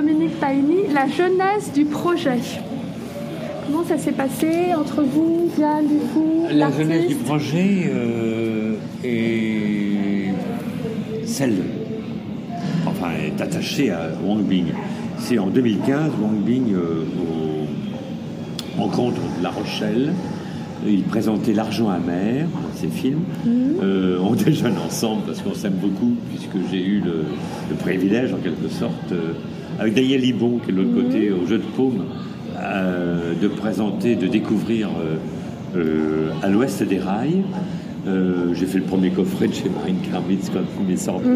Dominique Païni, la jeunesse du projet. Comment ça s'est passé entre vous, Diane Dufour, l'artiste ? La jeunesse du projet est attachée à Wang Bing. C'est en 2015, Wang Bing, aux rencontres de La Rochelle, il présentait L'Argent amer, ses films. On déjeune ensemble parce qu'on s'aime beaucoup, puisque j'ai eu le privilège, en quelque sorte, avec Daïe Libon, qui est de l'autre côté, au Jeu de Paume, de découvrir À l'Ouest des rails. J'ai fait le premier coffret de chez Marine Karmitz quand il m'est sorti.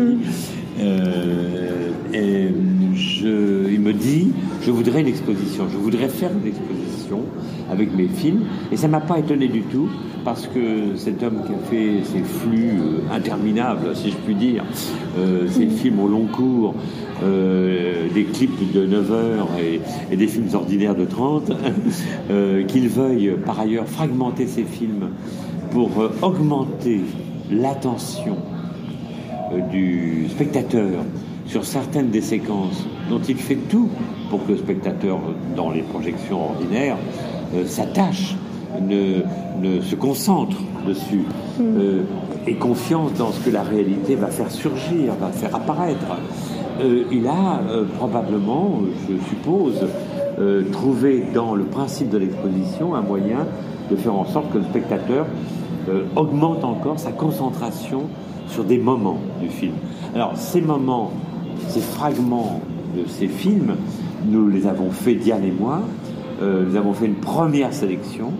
Il me dit, je voudrais faire une exposition avec mes films, et ça ne m'a pas étonné du tout, parce que cet homme qui a fait ces flux interminables, si je puis dire, ces films au long cours, des clips de 9 heures et des films ordinaires de 30, qu'il veuille par ailleurs fragmenter ces films pour augmenter l'attention du spectateur sur certaines des séquences dont il fait tout pour que le spectateur, dans les projections ordinaires, s'attache, se concentre dessus, est confiance dans ce que la réalité va faire surgir, va faire apparaître. Il a probablement, je suppose, trouvé dans le principe de l'exposition un moyen de faire en sorte que le spectateur augmente encore sa concentration sur des moments du film. Alors ces moments, ces fragments de ces films, nous les avons fait, Diane et moi, nous avons fait une première sélection,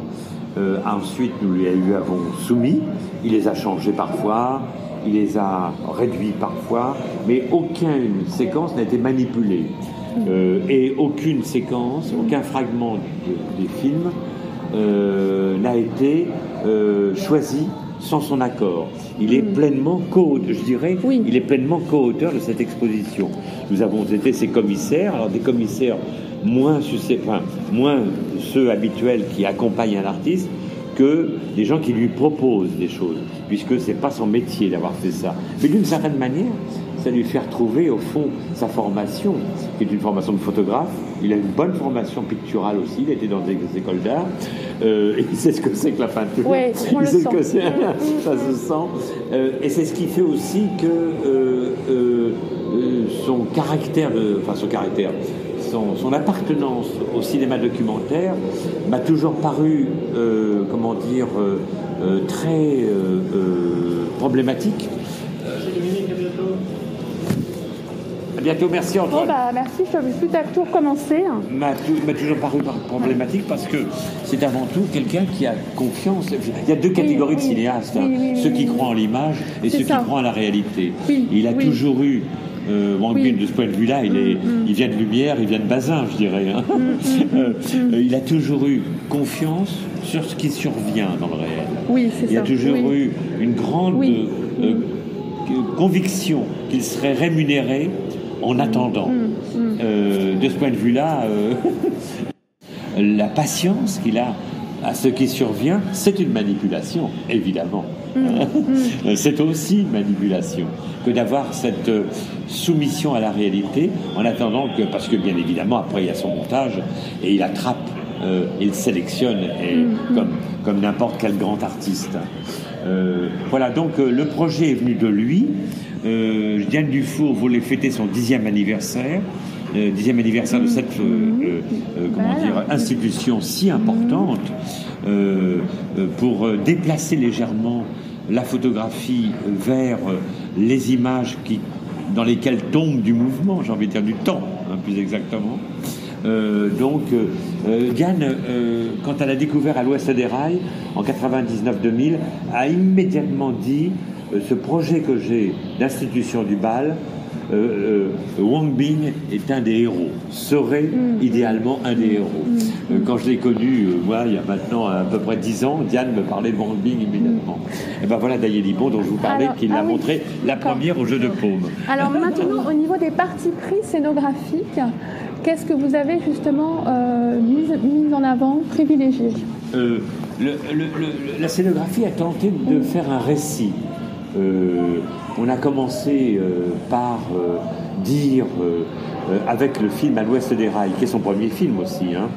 ensuite nous les avons soumis, il les a changés parfois, il les a réduits parfois, mais aucune séquence n'a été manipulée, et aucune séquence, aucun fragment des films n'a été choisi sans son accord. Il est pleinement co-auteur, je dirais, il est pleinement co-auteur de cette exposition. Nous avons été ses commissaires, alors des commissaires moins ceux habituels qui accompagnent un artiste, que des gens qui lui proposent des choses, puisque c'est pas son métier d'avoir fait ça. Mais d'une certaine manière, ça lui fait retrouver au fond sa formation, qui est une formation de photographe. Il a une bonne formation picturale aussi, il était dans des écoles d'art, et il sait ce que c'est que la peinture, ça se sent, et c'est ce qui fait aussi que son appartenance au cinéma documentaire m'a toujours paru très problématique. Bientôt, merci Antoine. Merci, je t'avais tout à tour commencé. M'a toujours paru problématique parce que c'est avant tout quelqu'un qui a confiance. Il y a deux catégories de cinéastes, ceux qui croient en l'image et ceux qui croient à la réalité. Il a toujours eu, Wang Bing, de ce point de vue-là, il vient de Lumière, il vient de Bazin, je dirais. Il a toujours eu confiance sur ce qui survient dans le réel. Il a toujours eu une grande conviction qu'il serait rémunéré en attendant. De ce point de vue-là, la patience qu'il a à ce qui survient, c'est une manipulation, évidemment. C'est aussi une manipulation que d'avoir cette soumission à la réalité en attendant que... Parce que, bien évidemment, après, il y a son montage et il attrape, il sélectionne comme n'importe quel grand artiste. Le projet est venu de lui. Diane Dufour voulait fêter son 10e anniversaire, de cette institution si importante, pour déplacer légèrement la photographie vers les images dans lesquelles tombe du mouvement, j'ai envie de dire du temps, plus exactement. Diane, quand elle a découvert À l'Ouest des rails en 99-2000, a immédiatement dit: ce projet que j'ai d'institution du bal, Wang Bing est un des héros, serait idéalement un des héros. Quand je l'ai connu, moi, il y a maintenant à peu près 10 ans, Diane me parlait de Wang Bing immédiatement. Et bien voilà Daïe Libon, dont je vous parlais, qui l'a montré la première au Jeu de Paume. Alors maintenant, au niveau des parties pris scénographiques, qu'est-ce que vous avez justement mis en avant, privilégié ? La scénographie a tenté de faire un récit. On a commencé par dire avec le film À l'Ouest des rails, qui est son premier film aussi, hein,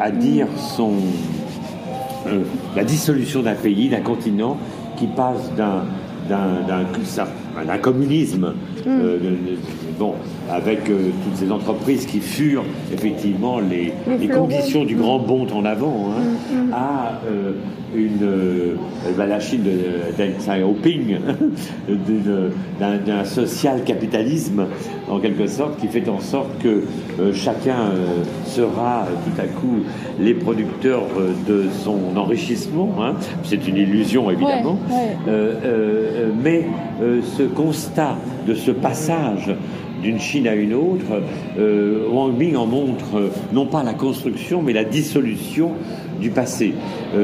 à dire son la dissolution d'un pays, d'un continent qui passe d'un communisme avec toutes ces entreprises qui furent effectivement les conditions du grand bond en avant, hein, à la Chine de Deng Xiaoping, d'un social capitalisme en quelque sorte, qui fait en sorte que chacun sera tout à coup les producteurs de son enrichissement, hein. C'est une illusion évidemment, mais ce constat de ce passage d'une Chine à une autre, Wang Bing en montre non pas la construction mais la dissolution du passé.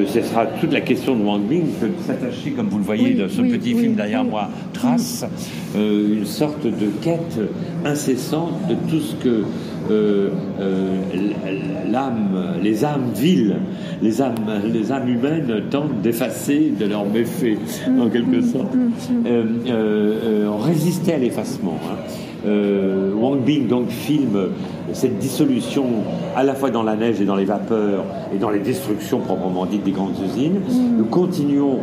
Ce sera toute la question de Wang Bing que s'attacher, comme vous le voyez dans ce petit film derrière moi, trace une sorte de quête incessante de tout ce que les âmes humaines tentent d'effacer de leurs méfaits, en quelque sorte. Résister à l'effacement, hein. Wang Bing donc filme cette dissolution à la fois dans la neige et dans les vapeurs et dans les destructions proprement dites des grandes usines. Nous continuons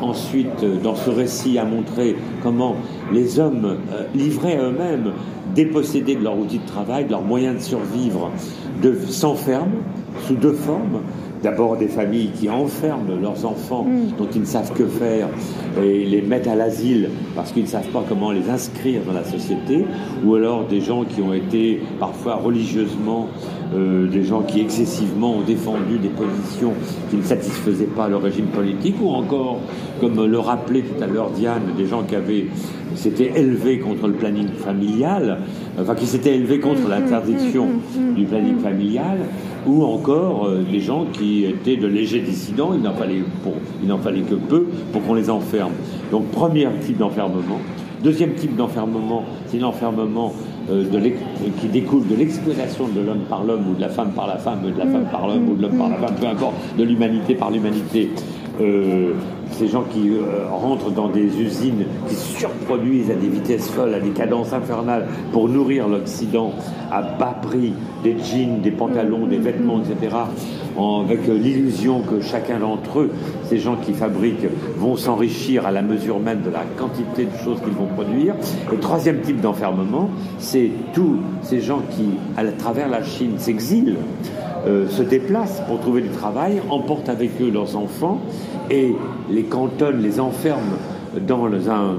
ensuite dans ce récit à montrer comment les hommes livrés à eux-mêmes, dépossédés de leur outil de travail, de leurs moyens de survivre, s'enferment sous deux formes. D'abord des familles qui enferment leurs enfants dont ils ne savent que faire et les mettent à l'asile parce qu'ils ne savent pas comment les inscrire dans la société, ou alors des gens qui ont été parfois religieusement, des gens qui excessivement ont défendu des positions qui ne satisfaisaient pas le régime politique, ou encore, comme le rappelait tout à l'heure Diane, des gens qui s'étaient élevés contre le planning familial, enfin qui s'étaient élevés contre l'interdiction du planning familial, ou encore les gens qui étaient de légers dissidents, il n'en fallait que peu pour qu'on les enferme. Donc premier type d'enfermement. Deuxième type d'enfermement, c'est l'enfermement qui découle de l'exploitation de l'homme par l'homme, ou de la femme par la femme, ou de la femme par l'homme, ou de l'homme par la femme, peu importe, de l'humanité par l'humanité. Ces gens qui rentrent dans des usines qui surproduisent à des vitesses folles, à des cadences infernales pour nourrir l'Occident à bas prix, des jeans, des pantalons, des vêtements, etc., avec l'illusion que chacun d'entre eux, ces gens qui fabriquent, vont s'enrichir à la mesure même de la quantité de choses qu'ils vont produire. Le troisième type d'enfermement, c'est tous ces gens qui, à travers la Chine, s'exilent, se déplacent pour trouver du travail, emportent avec eux leurs enfants et les cantonnent, les enferment dans un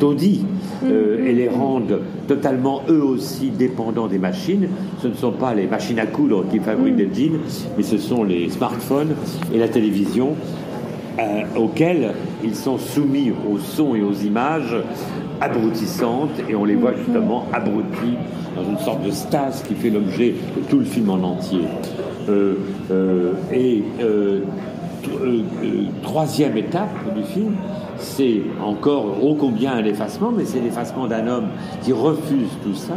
taudis et les rendent totalement eux aussi dépendants des machines. Ce ne sont pas les machines à coudre qui fabriquent des jeans, mais ce sont les smartphones et la télévision auxquels ils sont soumis aux sons et aux images abrutissantes, et on les voit justement abrutis dans une sorte de stase qui fait l'objet de tout le film en entier. Troisième étape du film, c'est encore ô combien un effacement, mais c'est l'effacement d'un homme qui refuse tout ça,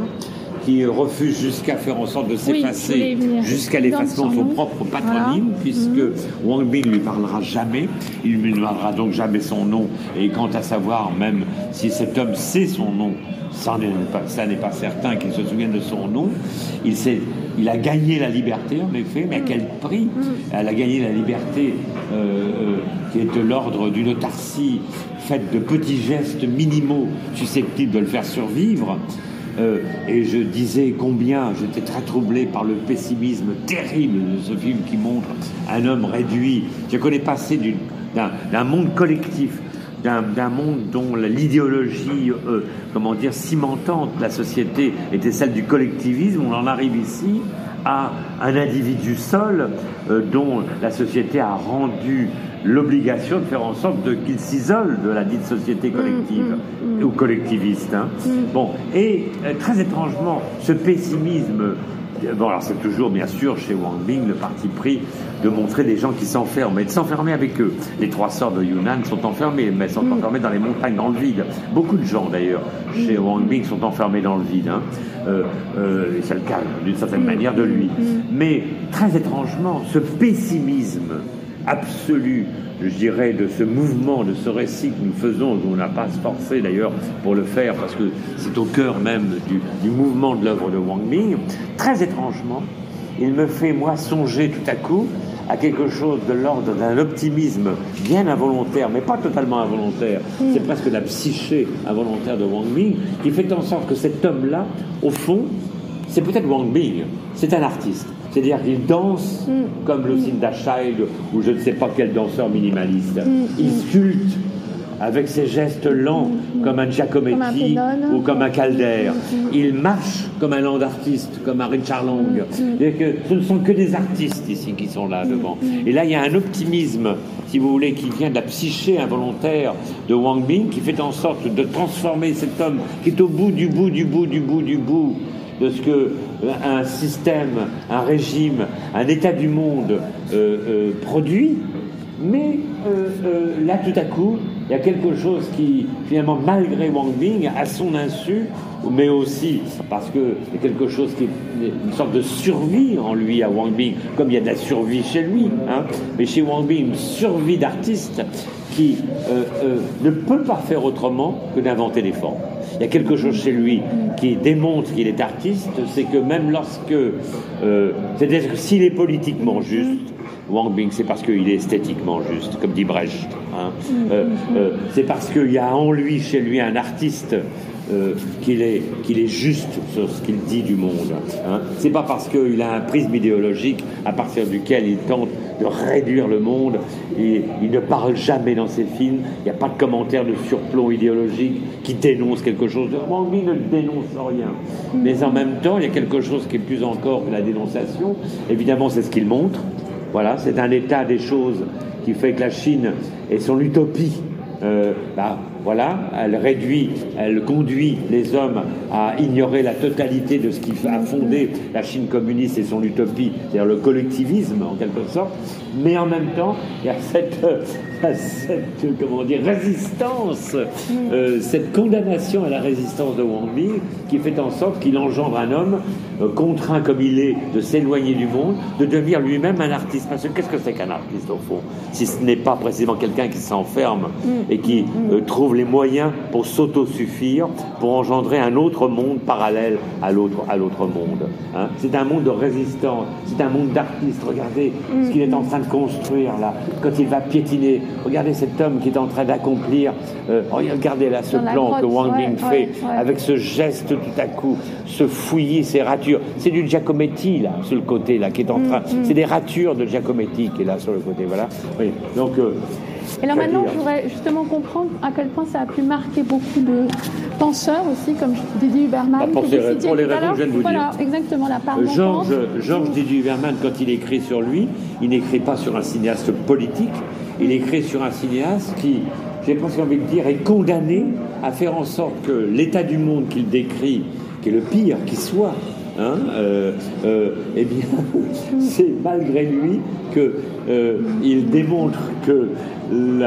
qui refuse jusqu'à faire en sorte de s'effacer, jusqu'à l'effacement de son propre patronyme, puisque Wang Bing ne lui parlera jamais, il ne lui donnera donc jamais son nom, et quant à savoir même si cet homme sait son nom, ça n'est pas certain qu'il se souvienne de son nom. Il a gagné la liberté en effet, mais à quel prix? Elle a gagné la liberté qui est de l'ordre d'une autarcie faite de petits gestes minimaux susceptibles de le faire survivre. Et je disais combien j'étais très troublé par le pessimisme terrible de ce film qui montre un homme réduit. Je connais pas assez d'un monde collectif, d'un monde dont l'idéologie cimentante de la société était celle du collectivisme. On en arrive ici à un individu seul dont la société a rendu l'obligation de faire en sorte qu'il s'isole de la dite société collective ou collectiviste, hein. Très étrangement, ce pessimisme, c'est toujours bien sûr chez Wang Bing le parti pris de montrer des gens qui s'enferment et de s'enfermer avec eux. Les trois sœurs de Yunnan sont enfermées, mais sont enfermées dans les montagnes, dans le vide. Beaucoup de gens d'ailleurs chez Wang Bing sont enfermés dans le vide, hein. C'est le cas d'une certaine manière de lui, mais très étrangement, ce pessimisme absolue, je dirais, de ce mouvement, de ce récit que nous faisons, on n'a pas à se forcer d'ailleurs pour le faire, parce que c'est au cœur même du mouvement de l'œuvre de Wang Bing, très étrangement, il me fait, moi, songer tout à coup à quelque chose de l'ordre d'un optimisme bien involontaire, mais pas totalement involontaire. C'est presque la psyché involontaire de Wang Bing qui fait en sorte que cet homme-là, au fond, c'est peut-être Wang Bing, c'est un artiste. C'est-à-dire qu'il danse comme Lucinda Child ou je ne sais pas quel danseur minimaliste. Il sculpte avec ses gestes lents comme un Giacometti ou comme un Calder. Il marche comme un land artiste, comme un Richard Long. Que ce ne sont que des artistes ici qui sont là devant. Et là, il y a un optimisme, si vous voulez, qui vient de la psyché involontaire de Wang Bing, qui fait en sorte de transformer cet homme qui est au bout du bout du bout du bout du bout de ce que un système, un régime, un état du monde produit, mais là tout à coup il y a quelque chose qui finalement malgré Wang Bing, à son insu, mais aussi parce que c'est quelque chose qui est une sorte de survie en lui à Wang Bing, comme il y a de la survie chez lui, hein, mais chez Wang Bing une survie d'artiste qui ne peut pas faire autrement que d'inventer des formes. Il y a quelque chose chez lui qui démontre qu'il est artiste, c'est que même lorsque... c'est-à-dire que s'il est politiquement juste, Wang Bing, c'est parce qu'il est esthétiquement juste, comme dit Brecht. Hein. C'est parce qu'il y a en lui, chez lui, un artiste qu'il est juste sur ce qu'il dit du monde. Hein. C'est pas parce qu'il a un prisme idéologique à partir duquel il tente de réduire le monde. Il ne parle jamais dans ses films. Il n'y a pas de commentaire de surplomb idéologique qui dénonce quelque chose. Wang Bing ne dénonce rien. Mais en même temps, il y a quelque chose qui est plus encore que la dénonciation. Évidemment, c'est ce qu'il montre. Voilà, c'est un état des choses qui fait que la Chine et son utopie, elle réduit, elle conduit les hommes à ignorer la totalité de ce qui a fondé la Chine communiste et son utopie, c'est-à-dire le collectivisme en quelque sorte, mais en même temps, il y a cette résistance, cette condamnation à la résistance de Wang Bing qui fait en sorte qu'il engendre un homme contraint comme il est de s'éloigner du monde, de devenir lui-même un artiste. Parce que qu'est-ce que c'est qu'un artiste au fond, si ce n'est pas précisément quelqu'un qui s'enferme et qui trouve les moyens pour s'autosuffire, pour engendrer un autre monde parallèle à l'autre monde. Hein, c'est un monde de résistance, c'est un monde d'artistes. Regardez ce qu'il est en train de construire là, quand il va piétiner. Regardez cet homme qui est en train d'accomplir. Regardez là ce plan que Wang Bing fait avec ce geste tout à coup, ce fouillis, ces ratures. C'est du Giacometti là, sur le côté là, qui est en train. C'est des ratures de Giacometti qui est là sur le côté. Voilà. Oui. Donc. Et alors maintenant, je voudrais justement comprendre à quel point ça a pu marquer beaucoup de penseurs aussi, comme Didi-Huberman. Pour les raisons que je viens de vous dire. Voilà, exactement, la part Georges Didi-Huberman, quand il écrit sur lui, il n'écrit pas sur un cinéaste politique, il écrit sur un cinéaste qui, j'ai presque envie de dire, est condamné à faire en sorte que l'état du monde qu'il décrit, qui est le pire qui soit, c'est malgré lui que il démontre que le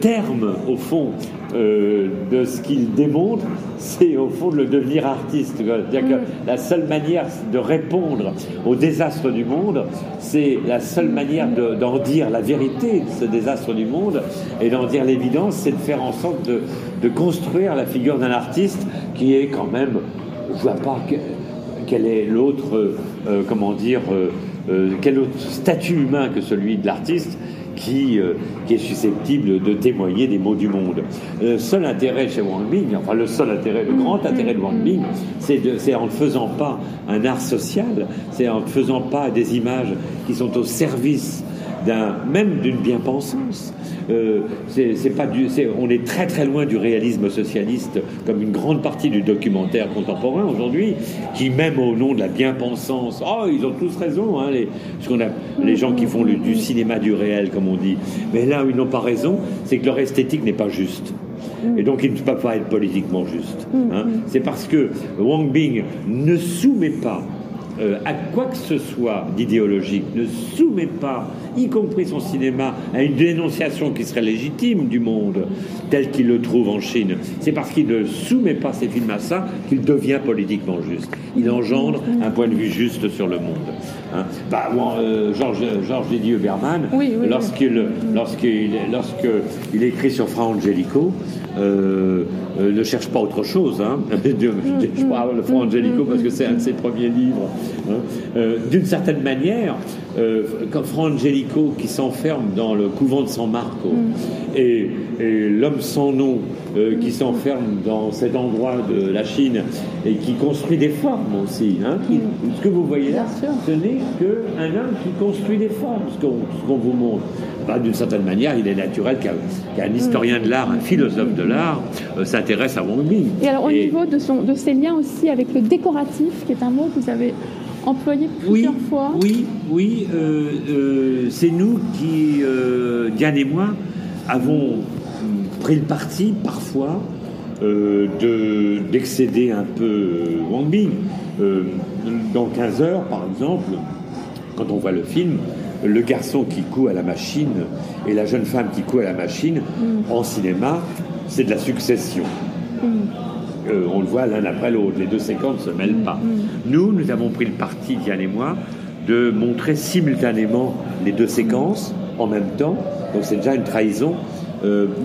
terme au fond de ce qu'il démontre, c'est au fond de le devenir artiste. C'est-à-dire que la seule manière de répondre au désastre du monde, c'est la seule manière d'en dire la vérité de ce désastre du monde et d'en dire l'évidence, c'est de faire en sorte de construire la figure d'un artiste qui est quand même... Je vois pas quel est l'autre, quel autre statut humain que celui de l'artiste qui est susceptible de témoigner des maux du monde. Le seul intérêt chez Wang Bing, le grand intérêt de Wang Bing, c'est en ne faisant pas un art social, c'est en ne faisant pas des images qui sont au service d'une bien-pensance. On est très très loin du réalisme socialiste, comme une grande partie du documentaire contemporain aujourd'hui, qui même au nom de la bien-pensance, ils ont tous raison, hein, les gens qui font du cinéma du réel, comme on dit. Mais là où ils n'ont pas raison, c'est que leur esthétique n'est pas juste. Et donc ils ne peuvent pas être politiquement justes. Hein. C'est parce que Wang Bing ne soumet pas à quoi que ce soit d'idéologique, ne soumet pas, y compris son cinéma, à une dénonciation qui serait légitime du monde tel qu'il le trouve en Chine, c'est parce qu'il ne soumet pas ses films à ça qu'il devient politiquement juste. Il engendre un point de vue juste sur le monde. Hein. Bah, bon, Georges Didi-Huberman, lorsqu'il écrit sur Fra Angelico, ne cherche pas autre chose. Hein. Je parle de Fra Angelico parce que c'est un de ses premiers livres. Hein. D'une certaine manière, quand Fra Angelico qui s'enferme dans le couvent de San Marco et l'homme sans nom qui s'enferme dans cet endroit de la Chine et qui construit des formes aussi. Hein, ce que vous voyez là, ce n'est qu'un homme qui construit des formes, ce qu'on vous montre. Bah, d'une certaine manière, il est naturel qu'un historien de l'art, un philosophe de l'art, s'intéresse à Wang Bing. Et alors, au niveau de ses liens aussi avec le décoratif, qui est un mot que vous avez employé plusieurs fois. Oui. C'est nous qui, Diane et moi, avons pris le parti, parfois, d'excéder un peu Wang Bing. Dans 15 heures, par exemple, quand on voit le film, le garçon qui coud à la machine et la jeune femme qui coud à la machine, en cinéma, c'est de la succession. On le voit l'un après l'autre, les deux séquences ne se mêlent pas. Nous avons pris le parti, Diane et moi, de montrer simultanément les deux séquences en même temps, donc c'est déjà une trahison,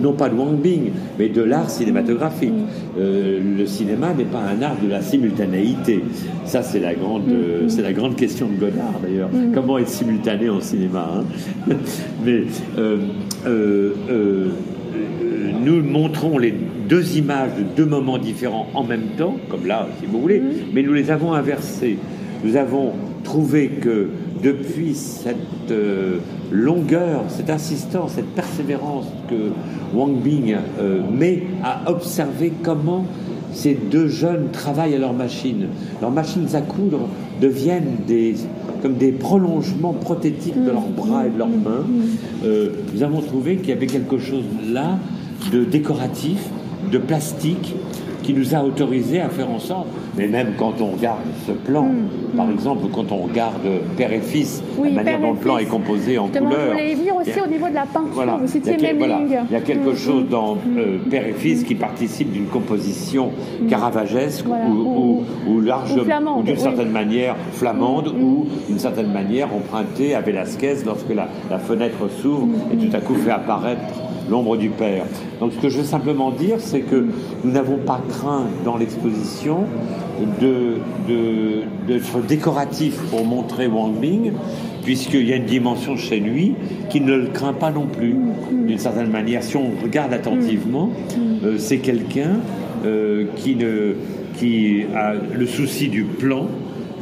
non pas de Wang Bing, mais de l'art cinématographique. Le cinéma n'est pas un art de la simultanéité. Ça, c'est la grande question de Godard, d'ailleurs. Comment être simultané en cinéma, hein. Mais nous montrons les deux images de deux moments différents en même temps, comme là, si vous voulez, mais nous les avons inversées. Nous avons trouvé que depuis cette longueur, cette insistance, cette persévérance que Wang Bing met à observer comment ces deux jeunes travaillent à leur machine. Leurs machines à coudre deviennent comme des prolongements prothétiques de leurs bras et de leurs mains. Nous avons trouvé qu'il y avait quelque chose là de décoratif, de plastique, qui nous a autorisé à faire en sorte, mais même quand on regarde ce plan, par exemple, quand on regarde père et fils, la manière dont le plan est composé en couleurs. Vous voulez venir aussi au niveau de la peinture, voilà, vous citiez même ligne. Il y a quelque chose dans père et fils qui participe d'une composition caravagesque ou large, ou d'une certaine manière flamande, ou d'une certaine manière empruntée à Velázquez lorsque la fenêtre s'ouvre et tout à coup fait apparaître l'ombre du père. Donc ce que je veux simplement dire, c'est que nous n'avons pas craint dans l'exposition d'être décoratif pour montrer Wang Bing, puisqu'il y a une dimension chez lui qui ne le craint pas non plus. D'une certaine manière, si on regarde attentivement, c'est quelqu'un qui a le souci du plan,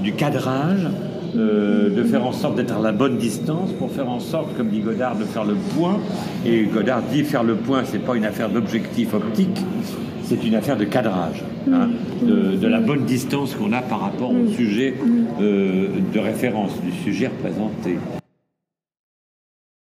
du cadrage, de faire en sorte d'être à la bonne distance pour faire en sorte, comme dit Godard, de faire le point. Et Godard dit faire le point, c'est pas une affaire d'objectif optique, c'est une affaire de cadrage, hein, de la bonne distance qu'on a par rapport au sujet de référence, du sujet représenté.